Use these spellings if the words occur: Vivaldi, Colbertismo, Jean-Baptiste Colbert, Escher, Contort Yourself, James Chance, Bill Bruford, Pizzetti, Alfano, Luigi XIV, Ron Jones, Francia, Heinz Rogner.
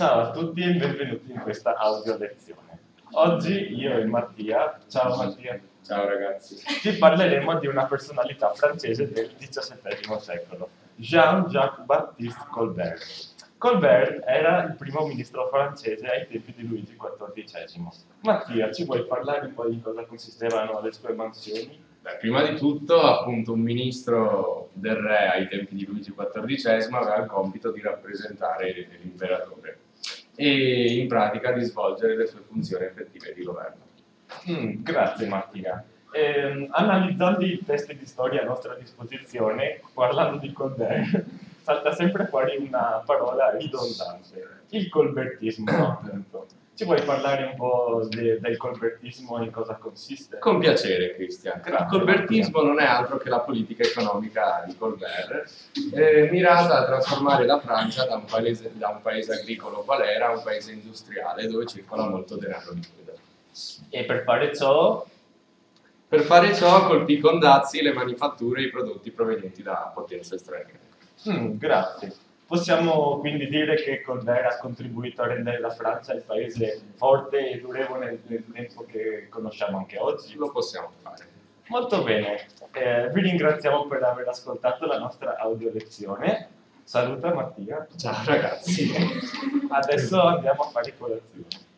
Ciao a tutti e benvenuti in questa audio lezione. Oggi io e Mattia, ciao Mattia. Ciao ragazzi. Ci parleremo di una personalità francese del XVII secolo, Jean-Baptiste Colbert. Colbert era il primo ministro francese ai tempi di Luigi XIV. Mattia, ci vuoi parlare un po' di cosa consistevano le sue mansioni? Beh, prima di tutto, appunto, un ministro del re ai tempi di Luigi XIV aveva il compito di rappresentare l'imperatore e in pratica di svolgere le sue funzioni effettive di governo. Grazie Mattia. Analizzando i testi di storia a nostra disposizione, parlando di Colbert, salta sempre fuori una parola ridondante, il colbertismo, appunto. Ci vuoi parlare un po' del colbertismo e in cosa consiste? Con piacere, Cristian. Il colbertismo non è altro che la politica economica di Colbert, mirata a trasformare la Francia da un paese agricolo qual era a un paese industriale dove circola molto denaro liquido. E per fare ciò? Per fare ciò colpì con dazi le manifatture e i prodotti provenienti da potenze straniere. Grazie. Possiamo quindi dire che Colbert ha contribuito a rendere la Francia il paese forte e durevole nel tempo che conosciamo anche oggi? Lo possiamo fare. Molto bene, vi ringraziamo per aver ascoltato la nostra audiolezione. Saluta Mattia. Ciao ragazzi. Adesso andiamo a fare colazione.